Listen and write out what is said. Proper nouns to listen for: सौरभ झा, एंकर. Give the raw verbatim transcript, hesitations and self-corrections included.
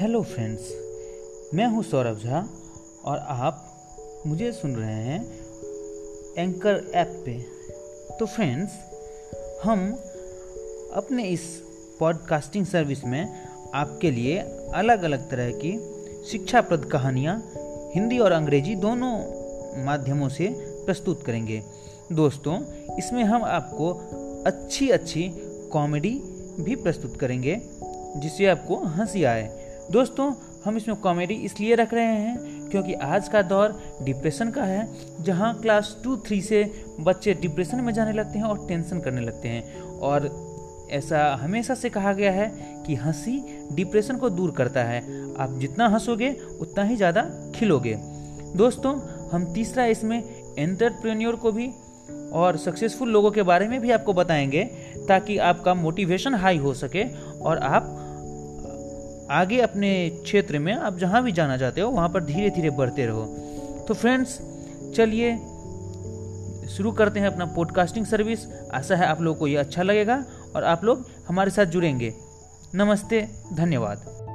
Hello friends, मैं हूं सौरभ झा और आप मुझे सुन रहे हैं एंकर ऐप पे। तो फ्रेंड्स, हम अपने इस पॉडकास्टिंग सर्विस में आपके लिए अलग अलग तरह की शिक्षाप्रद कहानियाँ हिंदी और अंग्रेजी दोनों माध्यमों से प्रस्तुत करेंगे। दोस्तों, इसमें हम आपको अच्छी अच्छी कॉमेडी भी प्रस्तुत करेंगे जिससे आपको हंसी आए। दोस्तों, हम इसमें कॉमेडी इसलिए रख रहे हैं क्योंकि आज का दौर डिप्रेशन का है, जहां क्लास टू थ्री से बच्चे डिप्रेशन में जाने लगते हैं और टेंशन करने लगते हैं। और ऐसा हमेशा से कहा गया है कि हंसी डिप्रेशन को दूर करता है। आप जितना हंसोगे उतना ही ज़्यादा खिलोगे। दोस्तों, हम तीसरा इसमें एंटरप्रेन्योर को भी और सक्सेसफुल लोगों के बारे में भी आपको बताएंगे ताकि आपका मोटिवेशन हाई हो सके और आप आगे अपने क्षेत्र में आप जहाँ भी जाना चाहते हो वहाँ पर धीरे धीरे बढ़ते रहो। तो फ्रेंड्स, चलिए शुरू करते हैं अपना पॉडकास्टिंग सर्विस। आशा है आप लोगों को ये अच्छा लगेगा और आप लोग हमारे साथ जुड़ेंगे। नमस्ते, धन्यवाद।